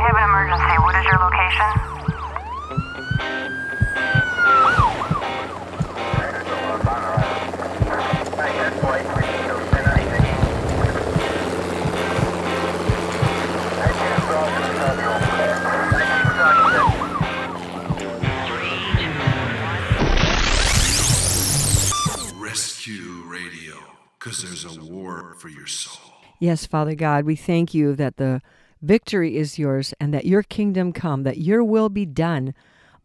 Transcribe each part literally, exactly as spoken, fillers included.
I have an emergency. What is your location? Because there's a war for your soul. Yes, Father God, we thank you that the victory is yours and that your kingdom come, that your will be done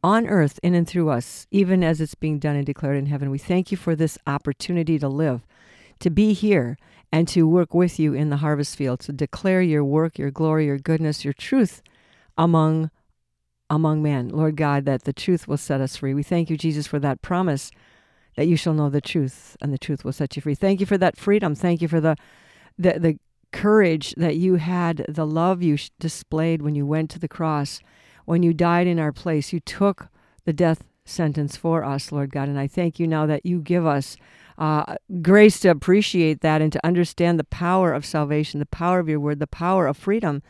on earth in and through us, even as it's being done and declared in heaven. We thank you for this opportunity to live, to be here, and to work with you in the harvest field, to declare your work, your glory, your goodness, your truth among, among men. Lord God, that the truth will set us free. We thank you, Jesus, for that promise that you shall know the truth, and the truth will set you free. Thank you for that freedom. Thank you for the the, the courage that you had, the love you sh- displayed when you went to the cross. When you died in our place, you took the death sentence for us, Lord God. And I thank you now that you give us uh, grace to appreciate that and to understand the power of salvation, the power of your word, the power of freedom,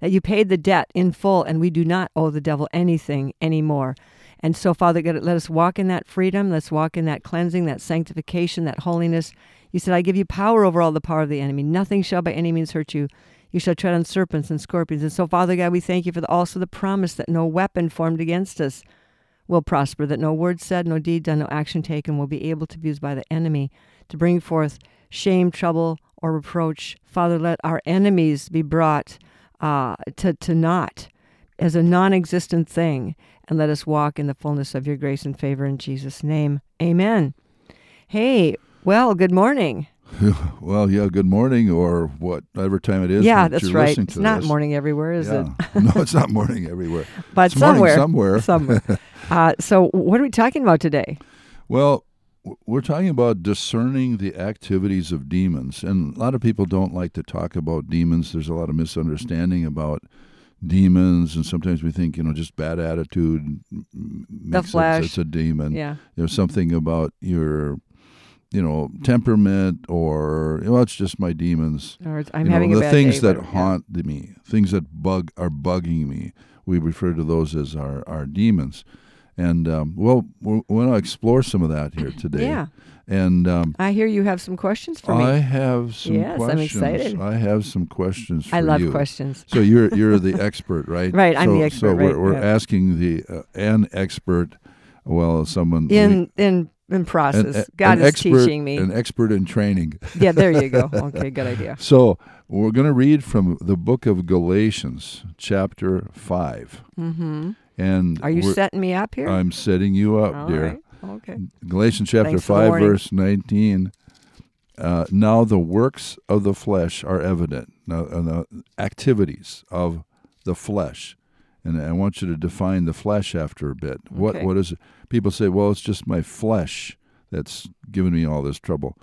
that you paid the debt in full, and we do not owe the devil anything anymore. And so, Father God, let us walk in that freedom. Let's walk in that cleansing, that sanctification, that holiness. You said, I give you power over all the power of the enemy. Nothing shall by any means hurt you. You shall tread on serpents and scorpions. And so, Father God, we thank you for the, also the promise that no weapon formed against us will prosper, that no word said, no deed done, no action taken will be able to be used by the enemy to bring forth shame, trouble, or reproach. Father, let our enemies be brought uh, to, to naught as a non-existent thing, and let us walk in the fullness of your grace and favor in Jesus' name. Amen. Hey, well, good morning. Well, yeah, good morning, or whatever time it is. Yeah, that's you're right. It's to not this. Morning everywhere, is yeah. it? No, it's not morning everywhere. But it's somewhere. Somewhere. somewhere. uh, so what are we talking about today? Well, we're talking about discerning the activities of demons. And a lot of people don't like to talk about demons. There's a lot of misunderstanding about demons, and sometimes we think, you know, just bad attitude makes the flesh. It's, it's a demon. Yeah. There's something about your, you know, temperament, or, well, it's just my demons. Or it's, I'm you having know, a bad day. The things that but, haunt yeah. me, things that bug are bugging me, we refer to those as our, our demons. And, um, well, we want to explore some of that here today. Yeah. And um, I hear you have some questions for me. I have some yes, questions. Yes, I'm excited. I have some questions for you. I love you. questions. So you're you're the expert, right? Right, so, I'm the expert. So we're, right, we're yeah. asking the uh, an expert, well, someone in we, in in process. An, God is expert, teaching me. An expert in training. Yeah, there you go. Okay, good idea. So we're going to read from the book of Galatians, chapter five. Mm-hmm. And are you setting me up here? I'm setting you up, All dear. Right. Okay. Galatians chapter Thanks five, verse nineteen. Uh, now the works of the flesh are evident. Now, uh, the activities of the flesh, and I want you to define the flesh after a bit. Okay. What what is it? People say, well, it's just my flesh that's giving me all this trouble.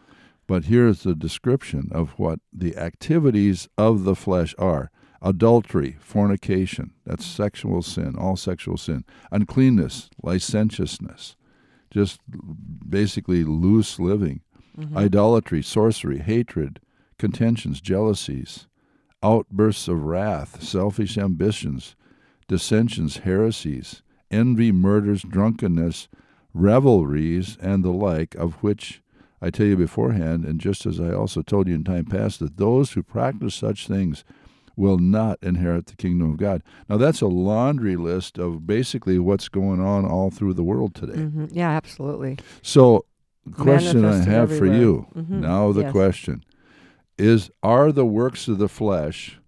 But here is the description of what the activities of the flesh are. Adultery, fornication, that's sexual sin, all sexual sin. Uncleanness, licentiousness, just basically loose living. Mm-hmm. Idolatry, sorcery, hatred, contentions, jealousies, outbursts of wrath, selfish ambitions, dissensions, heresies, envy, murders, drunkenness, revelries, and the like, of which I tell you beforehand, and just as I also told you in time past, that those who practice such things will not inherit the kingdom of God. Now, that's a laundry list of basically what's going on all through the world today. Mm-hmm. Yeah, absolutely. So, the question I have everywhere. for you, mm-hmm. now the yes. question, is are the works of the flesh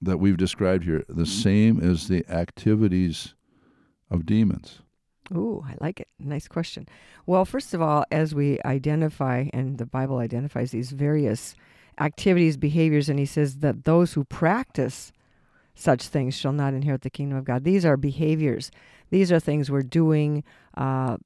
that we've described here the same as the activities of demons? Ooh, I like it. Nice question. Well, first of all, as we identify, and the Bible identifies these various activities, behaviors, and he says that those who practice such things shall not inherit the kingdom of God. These are behaviors. These are things we're doing, uh,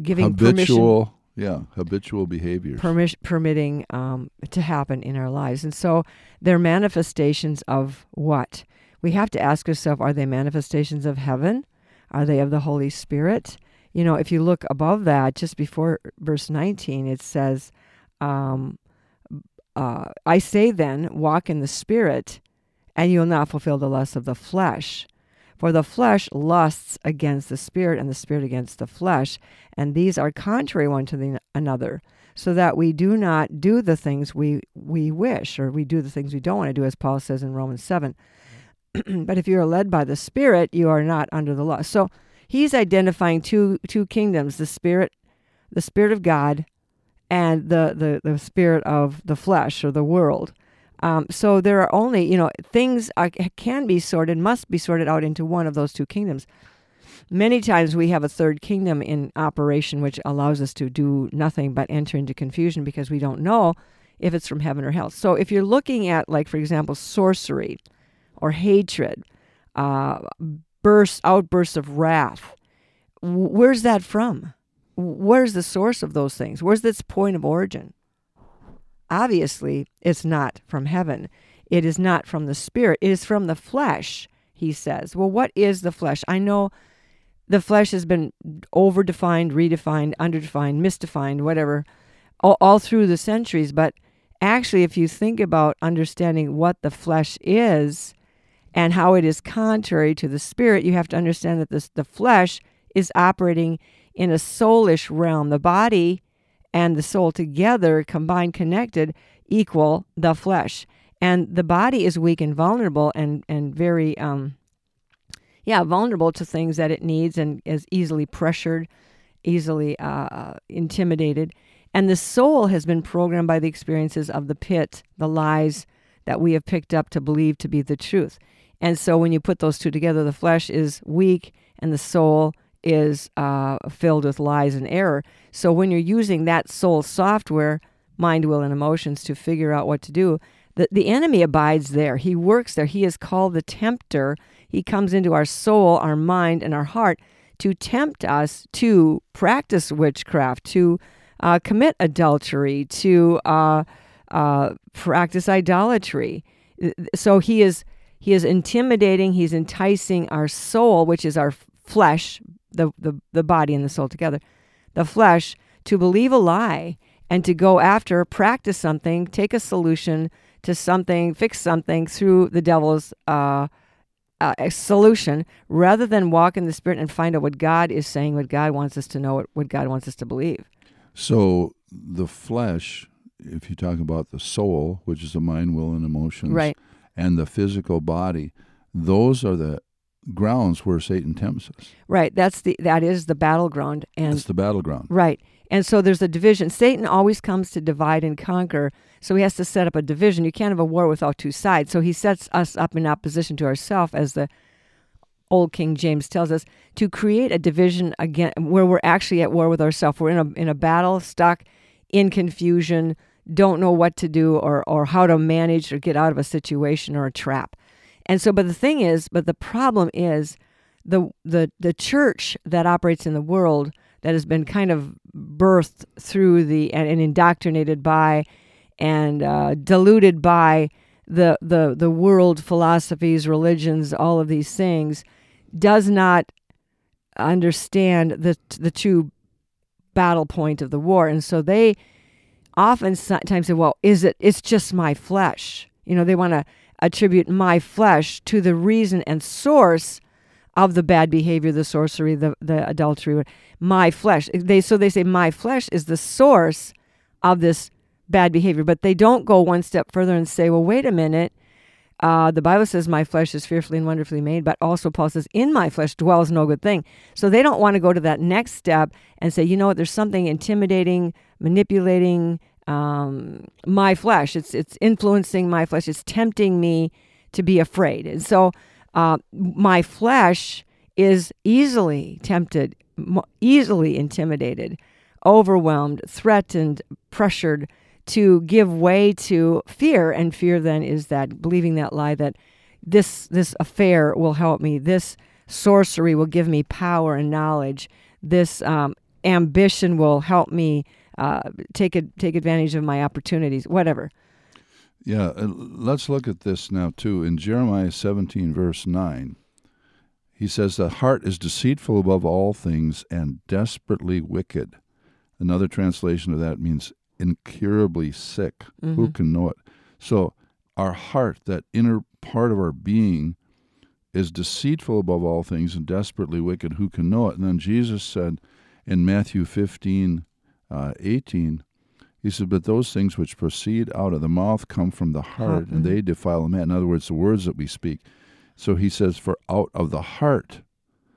giving habitual, permission. Yeah, habitual behaviors. Permis- permitting um, to happen in our lives. And so they're manifestations of what? We have to ask ourselves, are they manifestations of heaven? Are they of the Holy Spirit? You know, if you look above that, just before verse nineteen, it says, um, Uh, I say then, walk in the Spirit, and you will not fulfill the lust of the flesh. For the flesh lusts against the spirit, and the spirit against the flesh, and these are contrary one to the another, so that we do not do the things we, we wish, or we do the things we don't want to do, as Paul says in Romans seven. But if you are led by the Spirit, you are not under the law. So he's identifying two two kingdoms, the Spirit, the Spirit of God, and the, the, the spirit of the flesh or the world. Um, so there are only, you know, things are, can be sorted, must be sorted out into one of those two kingdoms. Many times we have a third kingdom in operation, which allows us to do nothing but enter into confusion because we don't know if it's from heaven or hell. So if you're looking at, like, for example, sorcery or hatred, uh, bursts, outbursts of wrath, where's that from? Where's the source of those things? Where's this point of origin? Obviously, it's not from heaven. It is not from the spirit. It is from the flesh, he says. Well, what is the flesh? I know the flesh has been overdefined, redefined, underdefined, misdefined, whatever, all, all through the centuries. But actually, if you think about understanding what the flesh is and how it is contrary to the spirit, you have to understand that this, the flesh is operating in a soulish realm. The body and the soul together, combined, connected, equal the flesh. And the body is weak and vulnerable and, and very, um, yeah, vulnerable to things that it needs and is easily pressured, easily uh, intimidated. And the soul has been programmed by the experiences of the pit, the lies that we have picked up to believe to be the truth. And so when you put those two together, the flesh is weak and the soul is uh, filled with lies and error. So when you're using that soul software, mind, will, and emotions to figure out what to do, the, the enemy abides there. He works there. He is called the tempter. He comes into our soul, our mind, and our heart to tempt us to practice witchcraft, to uh, commit adultery, to uh, uh, practice idolatry. So he is he is intimidating, he's enticing our soul, which is our flesh, The, the the body and the soul together, the flesh, to believe a lie and to go after, practice something, take a solution to something, fix something through the devil's uh, uh, solution, rather than walk in the Spirit and find out what God is saying, what God wants us to know, what God wants us to believe. So the flesh, if you talk about the soul, which is the mind, will, and emotions, right, and the physical body, those are the grounds where Satan tempts us. Right, that's the that is the battleground. And that's the battleground. Right, and so there's a division. Satan always comes to divide and conquer, so he has to set up a division. You can't have a war without two sides, so he sets us up in opposition to ourselves, as the old King James tells us, to create a division again, where we're actually at war with ourselves. We're in a in a battle, stuck in confusion, don't know what to do or or how to manage or get out of a situation or a trap. And so, but the thing is, but the problem is the the the church that operates in the world, that has been kind of birthed through the, and, and indoctrinated by and uh, diluted by the, the, the world philosophies, religions, all of these things, does not understand the the true battle point of the war. And so they oftentimes say, well, is it, it's just my flesh. You know, they want to attribute my flesh to the reason and source of the bad behavior, the sorcery, the, the adultery. My flesh. They so they say my flesh is the source of this bad behavior, but they don't go one step further and say, well, wait a minute. Uh, the Bible says my flesh is fearfully and wonderfully made, but also Paul says in my flesh dwells no good thing. So they don't want to go to that next step and say, you know what, there's something intimidating, manipulating, Um, my flesh, it's it's influencing my flesh, it's tempting me to be afraid. And so uh, my flesh is easily tempted, easily intimidated, overwhelmed, threatened, pressured to give way to fear. And fear then is that believing that lie that this this affair will help me, this sorcery will give me power and knowledge, this um, ambition will help me Uh, take a, take advantage of my opportunities, whatever. Yeah, let's look at this now, too. In Jeremiah seventeen, verse nine, he says, the heart is deceitful above all things and desperately wicked. Another translation of that means incurably sick. Mm-hmm. Who can know it? So our heart, that inner part of our being is deceitful above all things and desperately wicked. Who can know it? And then Jesus said in Matthew fifteen, uh, eighteen, he said, but those things which proceed out of the mouth come from the heart, mm-hmm. and they defile a man. In other words, the words that we speak. So he says, for out of the heart,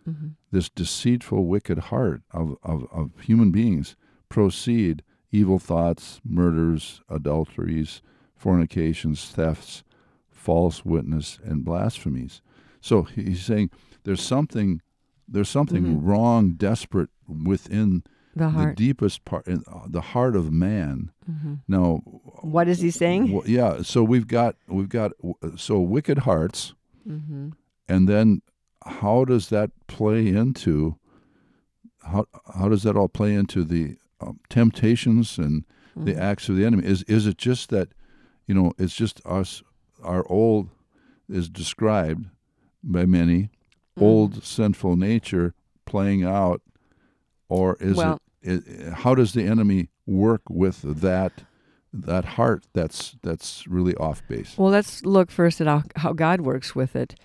mm-hmm. this deceitful, wicked heart of, of, of human beings proceed evil thoughts, murders, adulteries, fornications, thefts, false witness, and blasphemies. So he's saying there's something, there's something mm-hmm. wrong, desperate within the, heart. the deepest part, in the heart of man. Mm-hmm. Now, what is he saying? Well, yeah. So we've got we've got so wicked hearts, mm-hmm. and then how does that play into how how does that all play into the um, temptations and mm-hmm. the acts of the enemy? Is is it just that, you know, it's just us, our old is described by many, mm. old sinful nature playing out, or is well, it, it? How does the enemy work with that that heart that's that's really off base? Well, let's look first at how, how God works with it.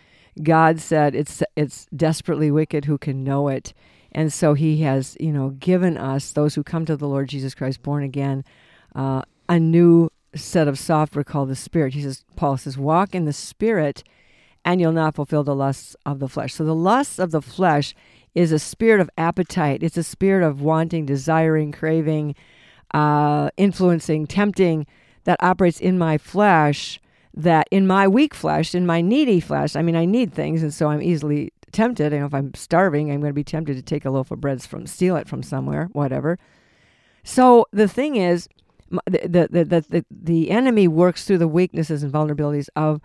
God said it's it's desperately wicked. Who can know it? And so He has, you know, given us, those who come to the Lord Jesus Christ, born again, uh, a new set of software called the Spirit. He says, Paul says, walk in the Spirit, and you'll not fulfill the lusts of the flesh. So the lusts of the flesh is a spirit of appetite. It's a spirit of wanting, desiring, craving, uh, influencing, tempting, that operates in my flesh, that in my weak flesh, in my needy flesh. I mean, I need things, and so I'm easily tempted. You know, if I'm starving, I'm going to be tempted to take a loaf of bread from, steal it from somewhere, whatever. So the thing is, the the the the, the enemy works through the weaknesses and vulnerabilities of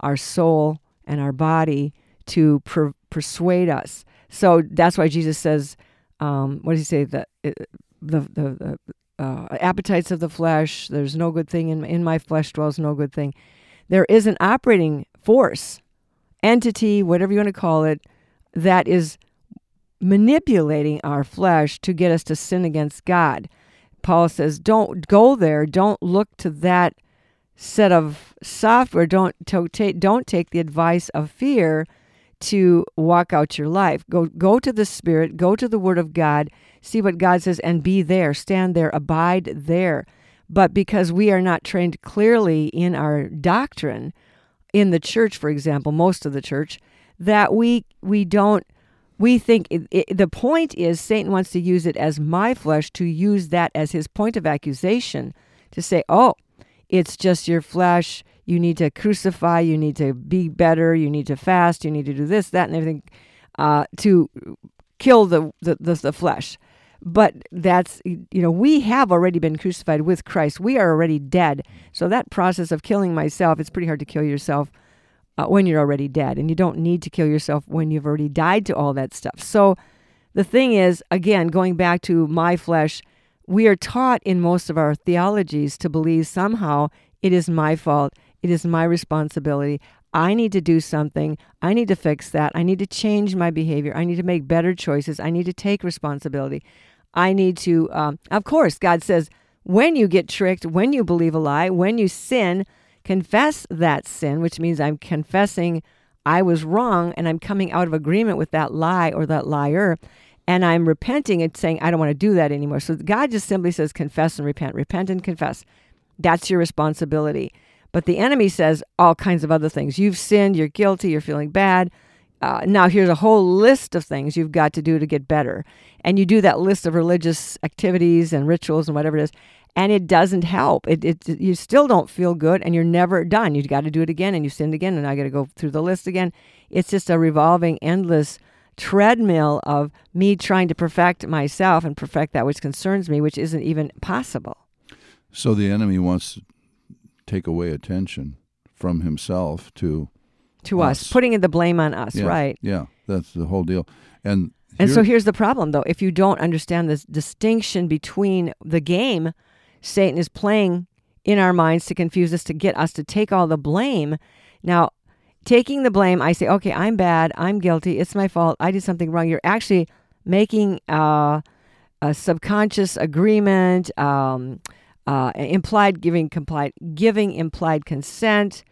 our soul and our body to per- persuade us. So that's why Jesus says, um, what does he say? The the, the, the uh, appetites of the flesh, there's no good thing, in, in my flesh dwells no good thing. There is an operating force, entity, whatever you want to call it, that is manipulating our flesh to get us to sin against God. Paul says, don't go there, don't look to that set of software, don't to, take, don't take the advice of fear to walk out your life. Go go to the Spirit, go to the Word of God, see what God says, and be there, stand there, abide there. But because we are not trained clearly in our doctrine, in the church, for example, most of the church, that we we don't, we think, it, it, the point is Satan wants to use it as my flesh, to use that as his point of accusation, to say, oh, it's just your flesh, you need to crucify, you need to be better, you need to fast, you need to do this, that, and everything, uh, to kill the, the, the, the flesh. But that's, you know, we have already been crucified with Christ. We are already dead. So that process of killing myself, it's pretty hard to kill yourself uh, when you're already dead. And you don't need to kill yourself when you've already died to all that stuff. So the thing is, again, going back to my flesh, we are taught in most of our theologies to believe somehow it is my fault, it is my responsibility, I need to do something, I need to fix that, I need to change my behavior, I need to make better choices, I need to take responsibility, I need to, um, of course, God says, when you get tricked, when you believe a lie, when you sin, confess that sin, which means I'm confessing I was wrong, and I'm coming out of agreement with that lie or that liar, and I'm repenting and saying, I don't want to do that anymore. So God just simply says, confess and repent, repent and confess. That's your responsibility. But the enemy says all kinds of other things. You've sinned, you're guilty, you're feeling bad. Uh, now here's a whole list of things you've got to do to get better. And you do that list of religious activities and rituals and whatever it is, and it doesn't help. It, it you still don't feel good, and you're never done. You've got to do it again, and you've sinned again, and I got to go through the list again. It's just a revolving, endless treadmill of me trying to perfect myself and perfect that which concerns me, which isn't even possible. So the enemy wants to take away attention from himself to to us, us putting the blame on us, yeah, right? Yeah, that's the whole deal. And and so here's the problem, though. If you don't understand this distinction between the game Satan is playing in our minds to confuse us, to get us to take all the blame. Now, taking the blame, I say, okay, I'm bad, I'm guilty, it's my fault, I did something wrong. You're actually making uh, a subconscious agreement, um, uh, implied giving, complied, giving implied consent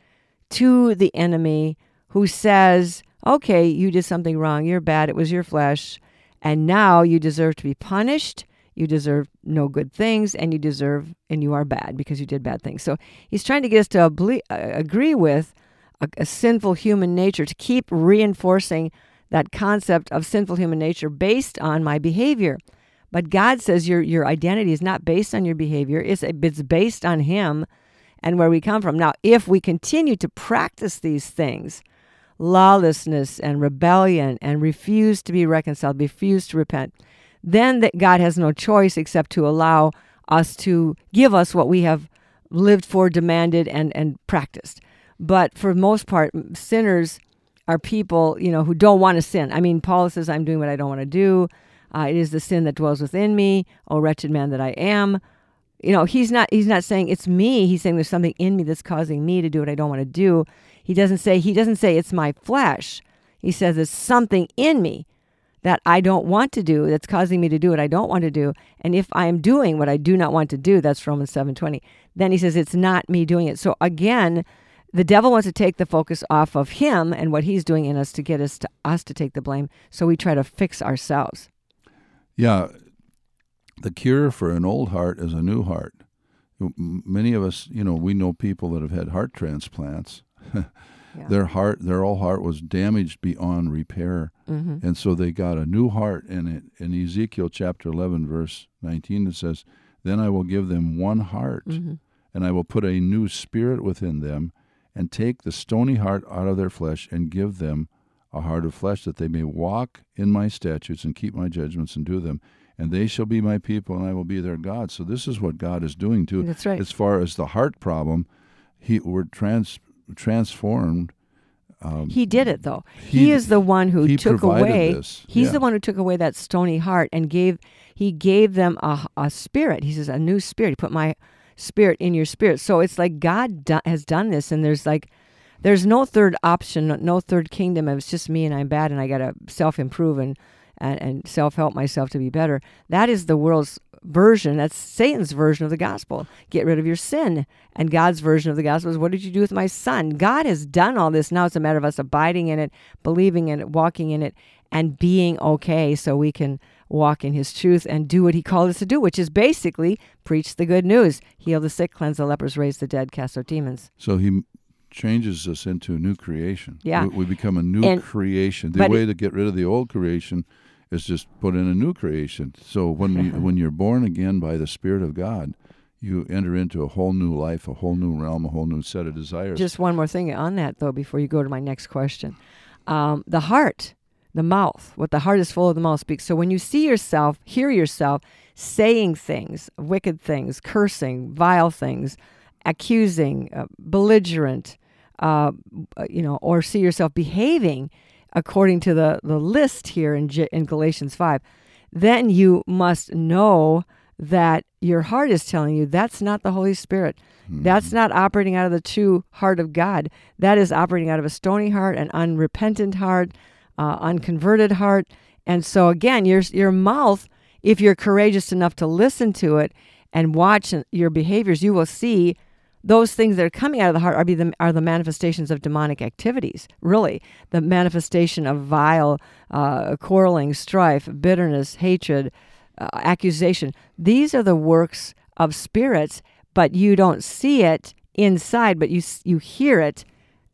to the enemy who says, okay, you did something wrong. You're bad. It was your flesh. And now you deserve to be punished. You deserve no good things, and you deserve, and you are bad because you did bad things. So he's trying to get us to obli- agree with a, a sinful human nature, to keep reinforcing that concept of sinful human nature based on my behavior. But God says your your identity is not based on your behavior. It's, it's based on Him and where we come from. Now, if we continue to practice these things, lawlessness and rebellion, and refuse to be reconciled, refuse to repent, then that God has no choice except to allow us to give us what we have lived for, demanded, and, and practiced. But for the most part, sinners are people, you know, who don't want to sin. I mean, Paul says, I'm doing what I don't want to do. Uh, it is the sin that dwells within me. Oh, wretched man that I am. You know, he's not he's not saying it's me. He's saying there's something in me that's causing me to do what I don't want to do. He doesn't say he doesn't say it's my flesh. He says it's something in me that I don't want to do, that's causing me to do what I don't want to do. And if I am doing what I do not want to do, that's Romans seven twenty, then he says it's not me doing it. So again, the devil wants to take the focus off of him and what he's doing in us to get us to us to take the blame. So we try to fix ourselves. Yeah. The cure for an old heart is a new heart. Many of us, you know, we know people that have had heart transplants. yeah. Their heart, their old heart was damaged beyond repair. Mm-hmm. And so they got a new heart. And it, in Ezekiel chapter eleven, verse nineteen, it says, then I will give them one heart, mm-hmm. and I will put a new spirit within them, and take the stony heart out of their flesh, and give them a heart of flesh, that they may walk in my statutes and keep my judgments and do them. And they shall be my people, and I will be their God. So this is what God is doing too. That's right. As far as the heart problem, he we're trans, transformed. Um, he did it though. He, he is the one who took away. This. He's yeah. the one who took away that stony heart and gave. He gave them a, a spirit. He says, a new spirit. He put my spirit in your spirit. So it's like God do, has done this, and there's like, there's no third option, no third kingdom. It's just me, and I'm bad, and I gotta self improve and. and self-help myself to be better. That is the world's version. That's Satan's version of the gospel. Get rid of your sin. And God's version of the gospel is, what did you do with my son? God has done all this. Now it's a matter of us abiding in it, believing in it, walking in it, and being okay so we can walk in his truth and do what he called us to do, which is basically preach the good news, heal the sick, cleanse the lepers, raise the dead, cast out demons. So he changes us into a new creation. Yeah. We, we become a new and, creation. The way it, to get rid of the old creation is just put in a new creation. So when we, when you're born again by the Spirit of God, you enter into a whole new life, a whole new realm, a whole new set of desires. Just one more thing on that, though, before you go to my next question. Um, the heart, the mouth, what the heart is full of, the mouth speaks. So when you see yourself, hear yourself saying things, wicked things, cursing, vile things, accusing, uh, belligerent, uh, you know, or see yourself behaving according to the, the list here in G- in Galatians five, then you must know that your heart is telling you that's not the Holy Spirit. Mm-hmm. That's not operating out of the true heart of God. That is operating out of a stony heart, an unrepentant heart, uh, unconverted heart. And so again, your your mouth, if you're courageous enough to listen to it and watch your behaviors, you will see those things that are coming out of the heart are, be the, are the manifestations of demonic activities, really. The manifestation of vile, uh, quarreling, strife, bitterness, hatred, uh, accusation. These are the works of spirits, but you don't see it inside, but you you hear it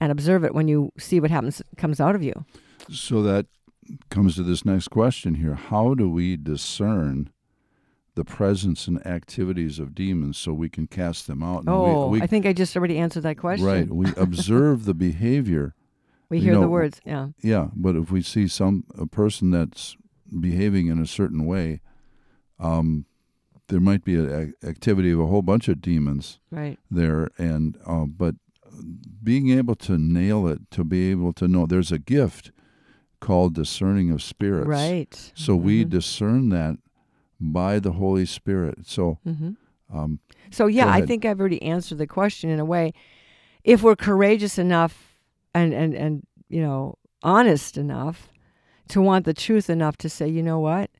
and observe it when you see what happens comes out of you. So that comes to this next question here. How do we discern the presence and activities of demons so we can cast them out? And oh, we, we, I think I just already answered that question. Right. We observe the behavior. We hear know, the words, yeah. Yeah, but if we see some a person that's behaving in a certain way, um, there might be an activity of a whole bunch of demons right. there. And uh, but being able to nail it, to be able to know, there's a gift called discerning of spirits. Right. So mm-hmm. we discern that by the Holy Spirit. So, mm-hmm. um, so yeah, I think I've already answered the question in a way. If we're courageous enough and, and, and, you know, honest enough to want the truth enough to say, you know what,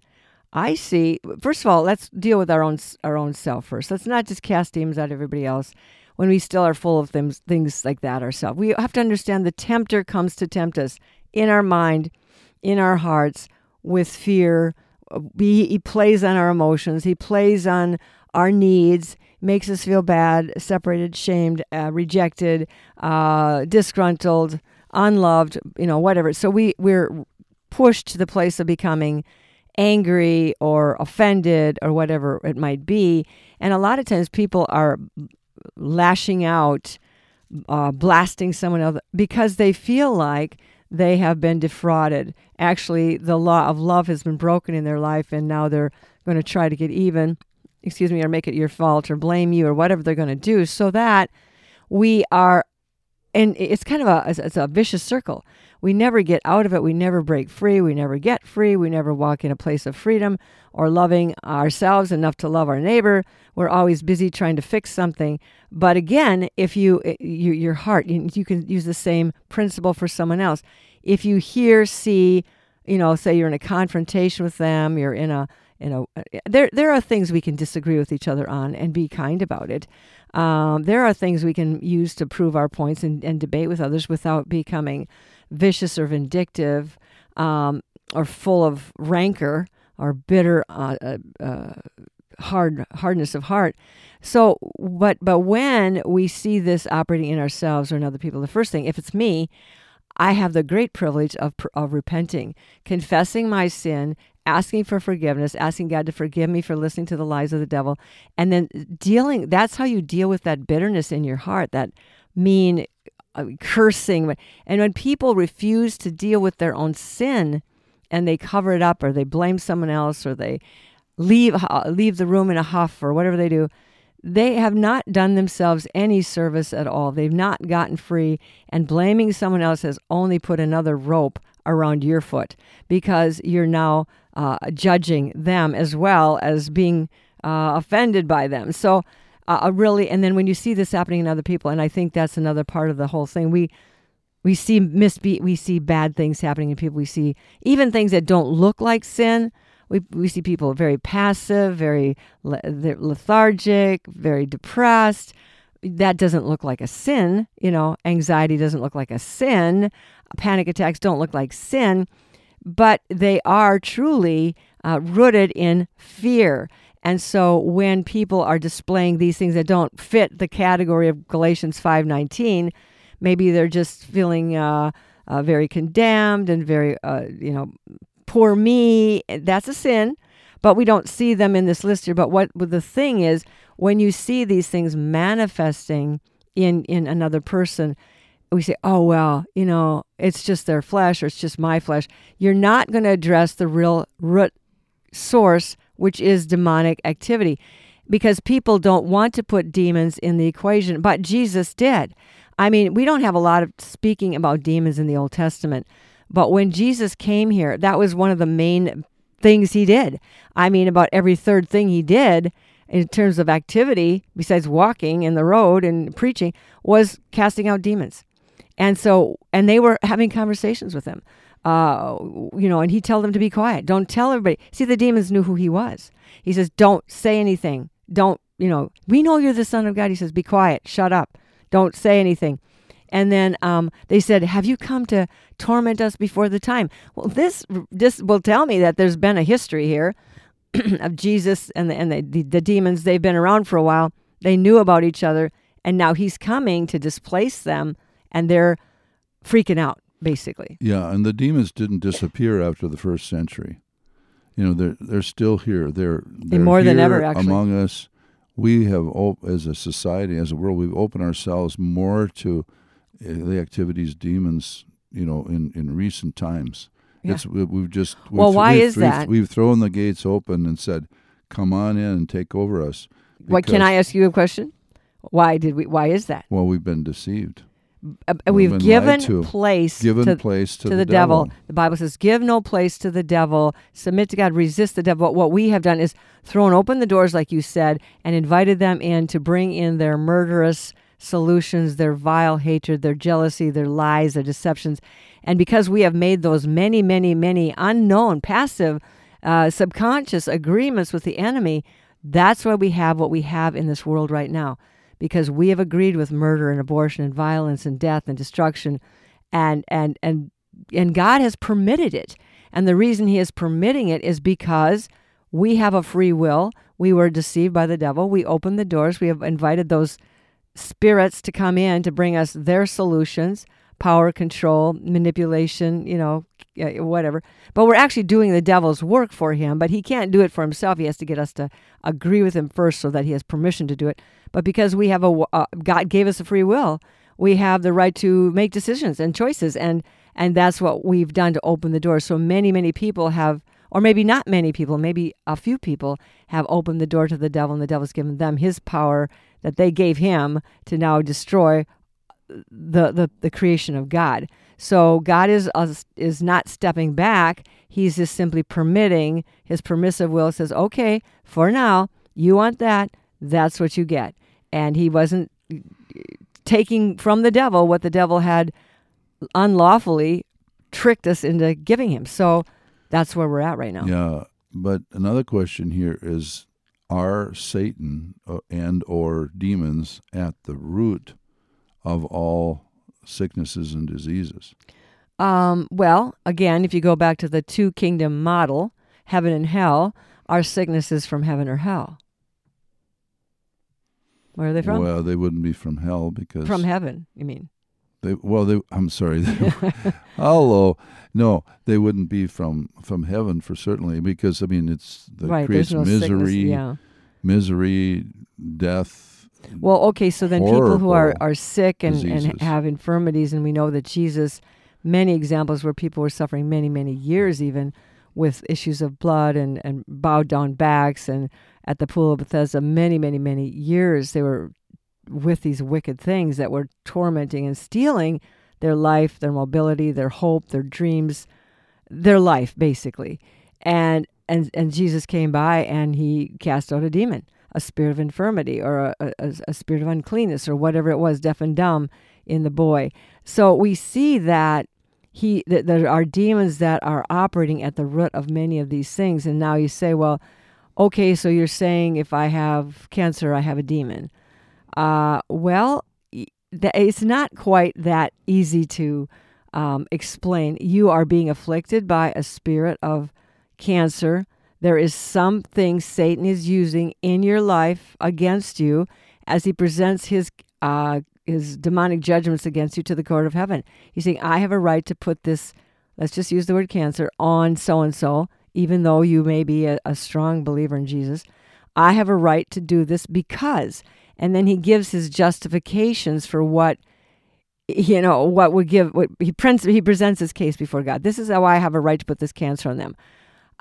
I see, first of all, let's deal with our own, our own self first. Let's not just cast demons out of everybody else. when we still are full of things, things like that ourselves. We have to understand the tempter comes to tempt us in our mind, in our hearts, with fear. He, he plays on our emotions. He plays on our needs, makes us feel bad, separated, shamed, uh, rejected, uh, disgruntled, unloved, you know, whatever. So we, we're pushed to the place of becoming angry or offended or whatever it might be. And a lot of times people are lashing out, uh, blasting someone else because they feel like they have been defrauded. Actually, the law of love has been broken in their life, and now they're going to try to get even, excuse me, or make it your fault or blame you or whatever they're going to do, so that we are, and it's kind of a, it's a vicious circle. We never get out of it. We never break free. We never get free. We never walk in a place of freedom or loving ourselves enough to love our neighbor. We're always busy trying to fix something. But again, if you, you your heart, you, you can use the same principle for someone else. If you hear, see, you know, say you're in a confrontation with them, you're in a, you know, there there are things we can disagree with each other on and be kind about it. Um, there are things we can use to prove our points and, and debate with others without becoming vicious or vindictive, um, or full of rancor or bitter uh, uh, hard hardness of heart. So, but but when we see this operating in ourselves or in other people, the first thing, if it's me, I have the great privilege of of repenting, confessing my sin, asking for forgiveness, asking God to forgive me for listening to the lies of the devil, and then dealing. That's how you deal with that bitterness in your heart, that mean cursing. And when people refuse to deal with their own sin and they cover it up or they blame someone else or they leave leave the room in a huff or whatever they do, they have not done themselves any service at all. They've not gotten free, and blaming someone else has only put another rope around your foot, because you're now uh, judging them as well as being uh, offended by them. So Uh, really, and then when you see this happening in other people, and I think that's another part of the whole thing, we we see misbe- we see bad things happening in people. We see even things that don't look like sin. We we see people very passive, very le- lethargic, very depressed. That doesn't look like a sin, you know. Anxiety doesn't look like a sin. Panic attacks don't look like sin, but they are truly uh, rooted in fear. And so when people are displaying these things that don't fit the category of Galatians five nineteen, maybe they're just feeling uh, uh, very condemned and very, uh, you know, poor me. That's a sin, but we don't see them in this list here. But what the thing is, when you see these things manifesting in, in another person, we say, oh, well, you know, it's just their flesh or it's just my flesh. You're not going to address the real root source, which is demonic activity, because people don't want to put demons in the equation, but Jesus did. I mean, we don't have a lot of speaking about demons in the Old Testament, but when Jesus came here, that was one of the main things he did. I mean, about every third thing he did in terms of activity, besides walking in the road and preaching, was casting out demons. And so, and they were having conversations with him. Uh, you know, and he told them to be quiet. Don't tell everybody. See, the demons knew who he was. He says, don't say anything. Don't, you know, we know you're the Son of God. He says, be quiet. Shut up. Don't say anything. And then um, they said, have you come to torment us before the time? Well, this this will tell me that there's been a history here of Jesus and, the, and the, the, the demons. They've been around for a while. They knew about each other. And now he's coming to displace them. And they're freaking out, basically. Yeah, and the demons didn't disappear after the first century. You know, they're they're still here. They're, they're more here than ever, actually, among us. We have, as a society, as a world, we've opened ourselves more to the activities, demons. You know, in, in recent times, yeah. it's we've just we've, well, why we've, is we've, that? We've thrown the gates open and said, "Come on in and take over us." What can I ask you a question? Why did we? Why is that? Well, we've been deceived. We've given to, place, given to, place to, to the, the devil. devil. The Bible says, give no place to the devil. Submit to God. Resist the devil. But what we have done is thrown open the doors, like you said, and invited them in to bring in their murderous solutions, their vile hatred, their jealousy, their lies, their deceptions. And because we have made those many, many, many unknown, passive, uh, subconscious agreements with the enemy, that's why we have what we have in this world right now. because we have agreed with murder and abortion and violence and death and destruction, and and and and God has permitted it. And the reason he is permitting it is because we have a free will. We were deceived by the devil. We opened the doors. We have invited those spirits to come in to bring us their solutions, power, control, manipulation, you know, whatever. But we're actually doing the devil's work for him, but he can't do it for himself. He has to get us to agree with him first so that he has permission to do it. But because we have a, uh, God gave us a free will, we have the right to make decisions and choices, and and that's what we've done to open the door. So many, many people have, or maybe not many people, maybe a few people have opened the door to the devil, and the devil's given them his power that they gave him to now destroy the the, the creation of God. So God is uh, is not stepping back. He's just simply permitting. His permissive will says, okay, for now, you want that, that's what you get. And he wasn't taking from the devil what the devil had unlawfully tricked us into giving him. So that's where we're at right now. Yeah, but another question here is, are Satan and or demons at the root of all sicknesses and diseases? Um, well, again, if you go back to the two-kingdom model, heaven and hell, are sicknesses from heaven or hell? Where are they from? Well, they wouldn't be from hell because... From heaven, you mean? They, well, they, I'm sorry. They, hello. No, they wouldn't be from, from heaven for certainly, because, I mean, it's that right, creates no misery, yeah. misery, death. Well, okay, so then people who are, are sick and, and have infirmities, and we know that Jesus, many examples where people were suffering many, many years even with issues of blood and, and bowed down backs, and at the Pool of Bethesda, many, many, many years they were with these wicked things that were tormenting and stealing their life, their mobility, their hope, their dreams, their life, basically. And and, and Jesus came by and he cast out a demon, a spirit of infirmity, or a, a, a spirit of uncleanness, or whatever it was, deaf and dumb in the boy. So we see that he that there are demons that are operating at the root of many of these things. And now you say, well, okay, so you're saying if I have cancer, I have a demon. Uh, well, it's not quite that easy to um, explain. You are being afflicted by a spirit of cancer. There is something Satan is using in your life against you as he presents his uh, his demonic judgments against you to the court of heaven. He's saying, I have a right to put this, let's just use the word cancer, on so-and-so, even though you may be a, a strong believer in Jesus. I have a right to do this because... And then he gives his justifications for what, you know, what would give, what he, prints, he presents his case before God. This is how I have a right to put this cancer on them.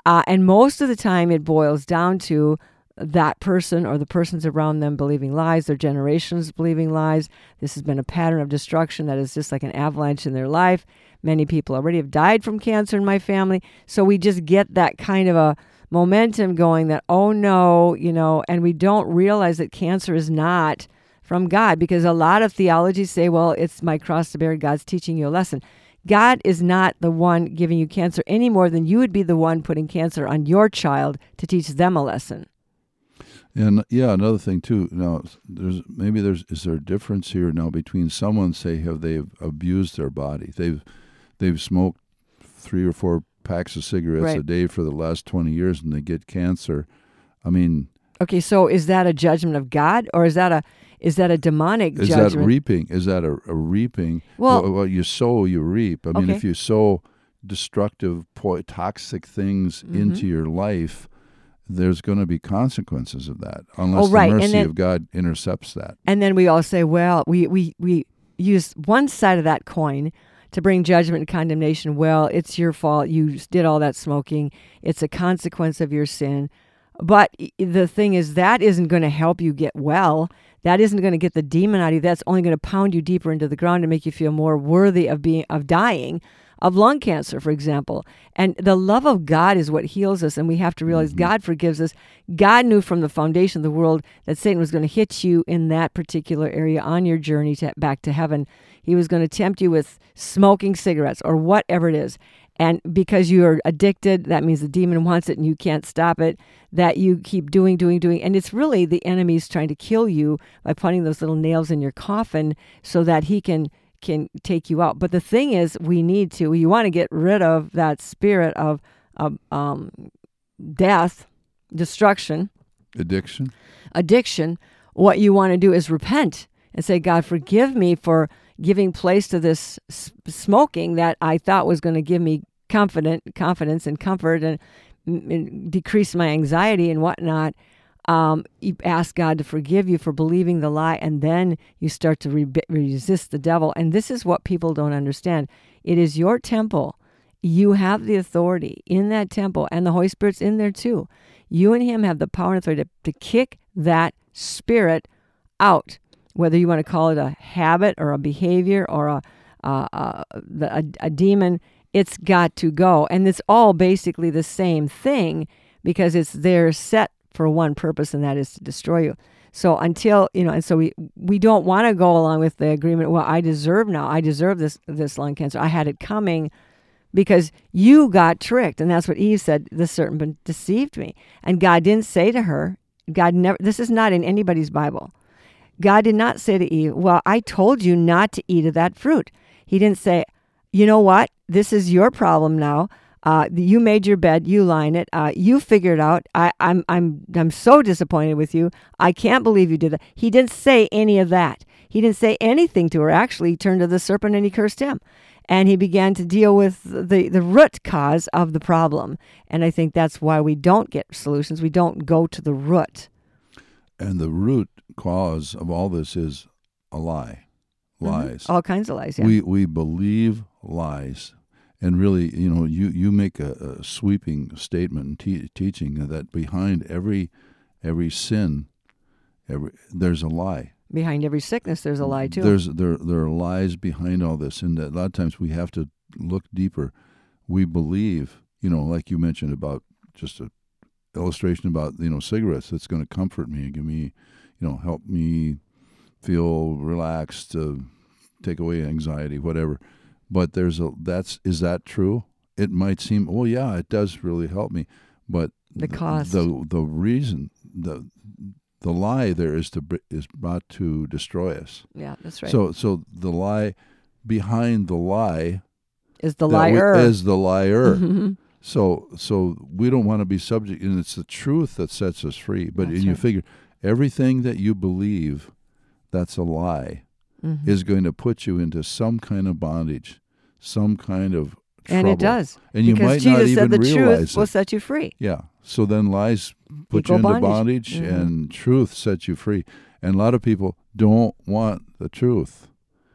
Uh, and most of the time it boils down to that person or the persons around them believing lies, their generations believing lies. This has been a pattern of destruction that is just like an avalanche in their life. Many people already have died from cancer in my family. So we just get that kind of a momentum going that, oh no, you know, and we don't realize that cancer is not from God, because a lot of theologies say, well, it's my cross to bear, God's teaching you a lesson. God is not the one giving you cancer any more than you would be the one putting cancer on your child to teach them a lesson. And yeah, another thing too, now there's maybe there's is there a difference here now between someone, say, have they abused their body? They've they've smoked three or four packs of cigarettes right. a day for the last twenty years, and they get cancer. I mean, okay, so is that a judgment of God, or is that a is that a demonic is judgment? Is that reaping? Is that a, a reaping? Well, well, well, you sow, you reap. I okay. mean, if you sow destructive, po- toxic things mm-hmm. into your life, there's going to be consequences of that, unless oh, right. the mercy then, of God intercepts that. And then we all say, well, we we we use one side of that coin to bring judgment and condemnation. Well, it's your fault. You did all that smoking. It's a consequence of your sin. But the thing is, that isn't going to help you get well. That isn't going to get the demon out of you. That's only going to pound you deeper into the ground and make you feel more worthy of being of dying of lung cancer, for example. And the love of God is what heals us, and we have to realize mm-hmm. God forgives us. God knew from the foundation of the world that Satan was going to hit you in that particular area on your journey to, back to heaven. He was going to tempt you with smoking cigarettes or whatever it is. And because you are addicted, that means the demon wants it and you can't stop it, that you keep doing, doing, doing. And it's really the enemy's trying to kill you by putting those little nails in your coffin so that he can can take you out. But the thing is, we need to, you want to get rid of that spirit of, of um, death, destruction. Addiction. Addiction. What you want to do is repent and say, God, forgive me for giving place to this smoking that I thought was going to give me confident confidence and comfort and, and decrease my anxiety and whatnot. Um, you ask God to forgive you for believing the lie, and then you start to re- resist the devil. And this is what people don't understand. It is your temple. You have the authority in that temple, and the Holy Spirit's in there too. You and him have the power and authority to, to kick that spirit out, whether you want to call it a habit or a behavior or a, uh, a, a, a demon. It's got to go. And it's all basically the same thing because it's there set for one purpose, and that is to destroy you. So until, you know, and so we, we don't want to go along with the agreement, well, I deserve now, I deserve this, this lung cancer, I had it coming, because you got tricked. And that's what Eve said, the serpent deceived me. And God didn't say to her, God never, this is not in anybody's Bible. God did not say to Eve, well, I told you not to eat of that fruit. He didn't say, you know what? This is your problem now. Uh, you made your bed. You lie in it. Uh, you figure it out. I, I'm I'm I'm so disappointed with you. I can't believe you did that. He didn't say any of that. He didn't say anything to her. Actually, he turned to the serpent and he cursed him. And he began to deal with the, the root cause of the problem. And I think that's why we don't get solutions. We don't go to the root. And the root cause of all this is a lie, lies. Mm-hmm. All kinds of lies, yeah. We, we believe lies. And really, you know, you, you make a, a sweeping statement te- teaching that behind every every sin, every there's a lie. Behind every sickness, there's a lie, too. There's There there are lies behind all this. And a lot of times we have to look deeper. We believe, you know, like you mentioned about just a illustration about, you know, cigarettes, that's going to comfort me and give me, you know, help me feel relaxed, uh, take away anxiety, whatever. But there's a, that's, is that true? It might seem, oh yeah, it does really help me. But the cost, the, the, the reason, the, the lie there is to, is brought to destroy us. Yeah, that's right. So, so the lie behind the lie is the liar. We, is the liar. Mm-hmm. So so we don't want to be subject, and it's the truth that sets us free. But that's you right. Figure everything that you believe that's a lie mm-hmm. is going to put you into some kind of bondage, some kind of trouble. And it does. And you might Jesus not even realize it. Because Jesus said the truth will set you free. Yeah. So then lies put Equal you into bondage, bondage mm-hmm. and truth sets you free. And a lot of people don't want the truth.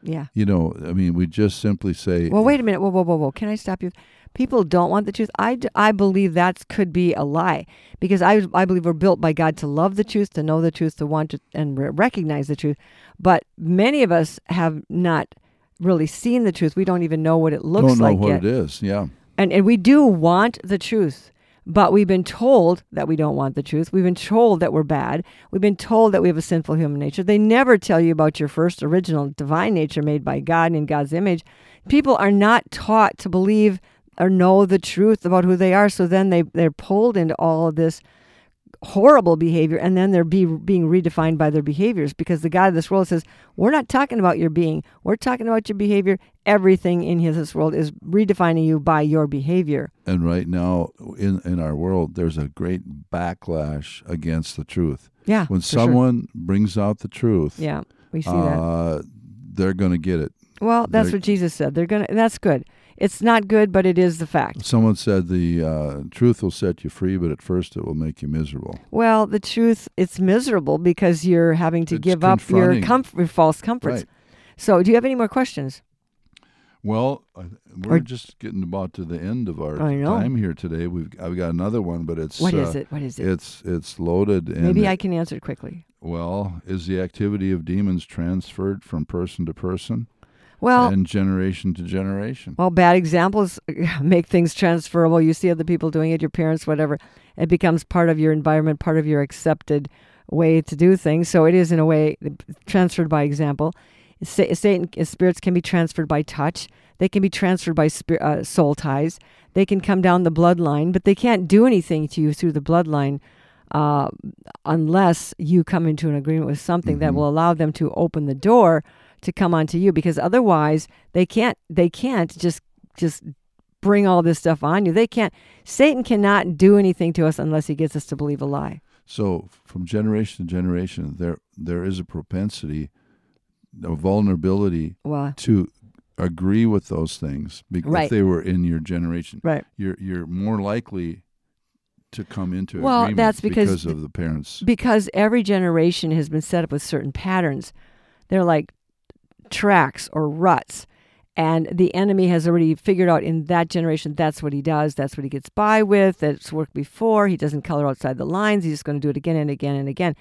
Yeah. You know, I mean, we just simply say... Well, wait a minute. Whoa, whoa, whoa, whoa. Can I stop you? People don't want the truth. I, I believe that could be a lie because I, I believe we're built by God to love the truth, to know the truth, to want to and recognize the truth. But many of us have not really seen the truth. We don't even know what it looks like yet. Don't know what it is, yeah. And, and we do want the truth, but we've been told that we don't want the truth. We've been told that we're bad. We've been told that we have a sinful human nature. They never tell you about your first original divine nature made by God and in God's image. People are not taught to believe or know the truth about who they are, so then they, they're pulled into all of this horrible behavior, and then they're be, being redefined by their behaviors, because the God of this world says, we're not talking about your being, we're talking about your behavior. Everything in his, this world is redefining you by your behavior. And right now, in, in our world, there's a great backlash against the truth. Yeah, when someone sure. brings out the truth, yeah, we see uh, that. They're going to get it. Well, that's they're, what Jesus said. They're gonna. That's good. It's not good, but it is the fact. Someone said the uh, truth will set you free, but at first it will make you miserable. Well, the truth, it's miserable because you're having to it's give up your, comf- your false comforts. Right. So do you have any more questions? Well, I, we're or, just getting about to the end of our time here today. We've I've got another one, but it's... What uh, is it? What is it? It's, it's loaded. And maybe it, I can answer it quickly. Well, is the activity of demons transferred from person to person? Well, and generation to generation. Well, bad examples make things transferable. You see other people doing it, your parents, whatever. It becomes part of your environment, part of your accepted way to do things. So it is, in a way, transferred by example. Satan spirits can be transferred by touch. They can be transferred by spirit, uh, soul ties. They can come down the bloodline, but they can't do anything to you through the bloodline uh, unless you come into an agreement with something mm-hmm. that will allow them to open the door to come onto you, because otherwise they can't. They can't just just bring all this stuff on you. They can't. Satan cannot do anything to us unless he gets us to believe a lie. So from generation to generation, there there is a propensity, a vulnerability well, to agree with those things because right. they were in your generation. Right. You're you're more likely to come into well, agreement that's because, because of the parents. Because every generation has been set up with certain patterns. They're like tracks or ruts, and the enemy has already figured out in that generation that's what he does, that's what he gets by with, that's worked before. He doesn't color outside the lines. He's just going to do it again and again and again.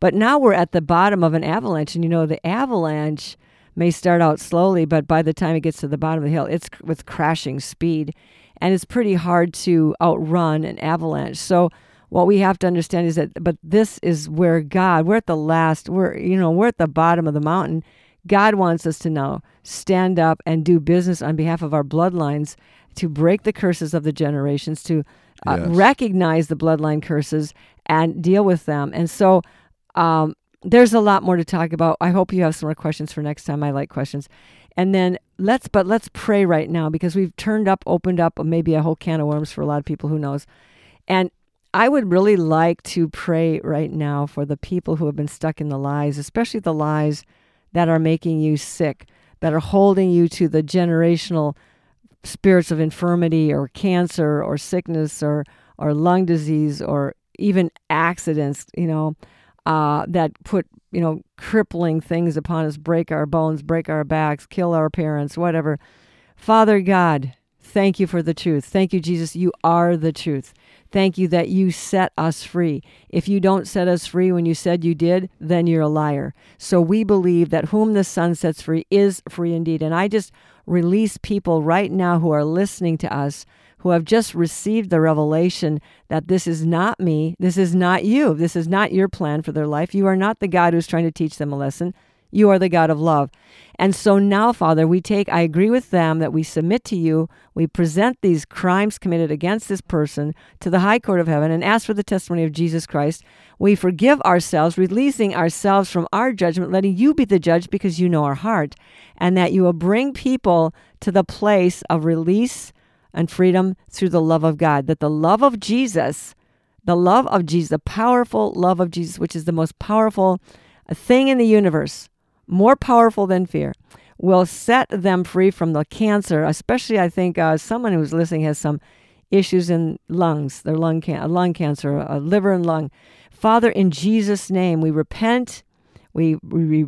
But now we're at the bottom of an avalanche, and you know the avalanche may start out slowly, but by the time it gets to the bottom of the hill, it's with crashing speed, and it's pretty hard to outrun an avalanche. So what we have to understand is that, but this is where God, we're at the last, we're, you know, we're at the bottom of the mountain. God wants us to now stand up and do business on behalf of our bloodlines to break the curses of the generations, to uh, yes. recognize the bloodline curses and deal with them. And so um, there's a lot more to talk about. I hope you have some more questions for next time. I like questions. And then let's, but let's pray right now, because we've turned up, opened up maybe a whole can of worms for a lot of people, who knows. And I would really like to pray right now for the people who have been stuck in the lies, especially the lies that are making you sick, that are holding you to the generational spirits of infirmity or cancer or sickness or, or lung disease or even accidents, you know, uh, that put, you know, crippling things upon us, break our bones, break our backs, kill our parents, whatever. Father God, thank you for the truth. Thank you, Jesus. You are the truth. Thank you that you set us free. If you don't set us free when you said you did, then you're a liar. So we believe that whom the Son sets free is free indeed. And I just release people right now who are listening to us, who have just received the revelation that this is not me, this is not you, this is not your plan for their life. You are not the God who's trying to teach them a lesson. You are the God of love. And so now, Father, we take, I agree with them that we submit to you. We present these crimes committed against this person to the high court of heaven and ask for the testimony of Jesus Christ. We forgive ourselves, releasing ourselves from our judgment, letting you be the judge because you know our heart, and that you will bring people to the place of release and freedom through the love of God, that the love of Jesus, the love of Jesus, the powerful love of Jesus, which is the most powerful thing in the universe, more powerful than fear, will set them free from the cancer, especially I think uh, someone who's listening has some issues in lungs, their lung, can- lung cancer, uh, liver and lung. Father, in Jesus' name, we repent we, we, we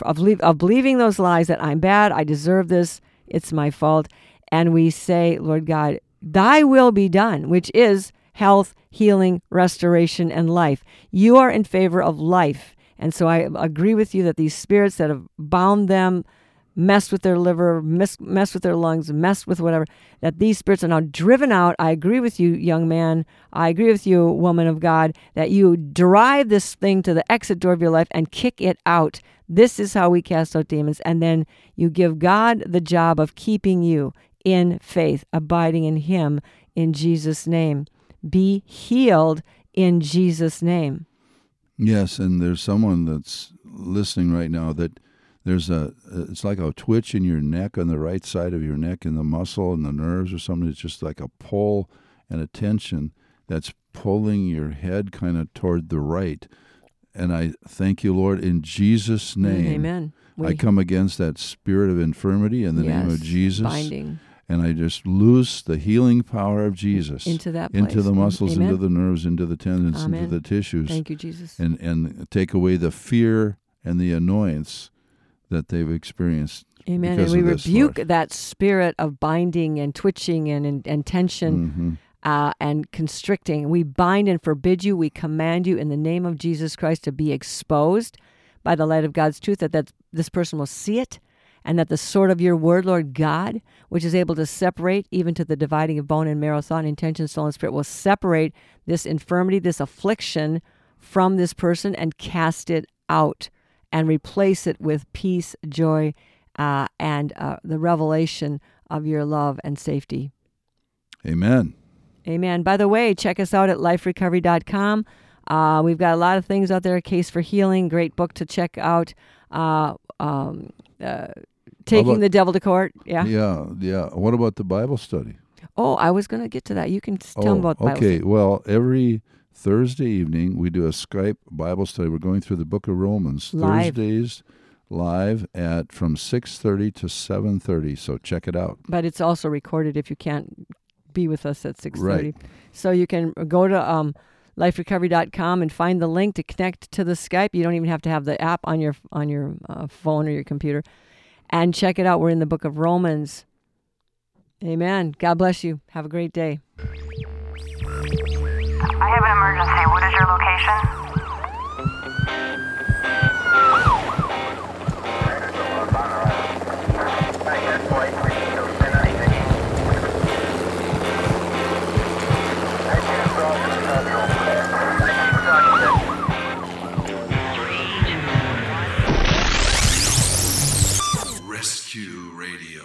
of, le- of believing those lies that I'm bad, I deserve this, it's my fault. And we say, Lord God, thy will be done, which is health, healing, restoration, and life. You are in favor of life. And so I agree with you that these spirits that have bound them, messed with their liver, messed mess with their lungs, messed with whatever, that these spirits are now driven out. I agree with you, young man. I agree with you, woman of God, that you drive this thing to the exit door of your life and kick it out. This is how we cast out demons. And then you give God the job of keeping you in faith, abiding in him in Jesus' name. Be healed in Jesus' name. Yes, and there's someone that's listening right now that there's a, it's like a twitch in your neck, on the right side of your neck, in the muscle and the nerves or something. It's just like a pull and a tension that's pulling your head kind of toward the right. And I thank you, Lord, in Jesus' name. Amen. We, I come against that spirit of infirmity in the yes, name of Jesus. Binding. And I just loose the healing power of Jesus into that place. Into the muscles, Amen. Into the nerves, into the tendons, Amen. Into the tissues. Thank you, Jesus. And and take away the fear and the annoyance that they've experienced. Amen. And we rebuke Lord. That spirit of binding and twitching and and, and tension mm-hmm. uh, and constricting. We bind and forbid you. We command you in the name of Jesus Christ to be exposed by the light of God's truth, that that's, this person will see it. And that the sword of your word, Lord God, which is able to separate even to the dividing of bone and marrow, thought and intention, soul and spirit, will separate this infirmity, this affliction from this person and cast it out. and replace it with peace, joy, uh, and uh, the revelation of your love and safety. Amen. Amen. By the way, check us out at life recovery dot com. Uh, we've got a lot of things out there. A Case for Healing, great book to check out. Uh, um, uh, Taking about, the Devil to Court. Yeah. Yeah. Yeah. What about the Bible study? Oh, I was going to get to that. You can tell oh, them about Bible okay. study. Okay. Well, every Thursday evening, we do a Skype Bible study. We're going through the book of Romans. Live. Thursdays live at from six thirty to seven thirty, so check it out. But it's also recorded if you can't be with us at six thirty. Right. So you can go to um, life recovery dot com and find the link to connect to the Skype. You don't even have to have the app on your on your uh, phone or your computer. And check it out. We're in the book of Romans. Amen. God bless you. Have a great day. I have an emergency. What is your location? Rescue Radio,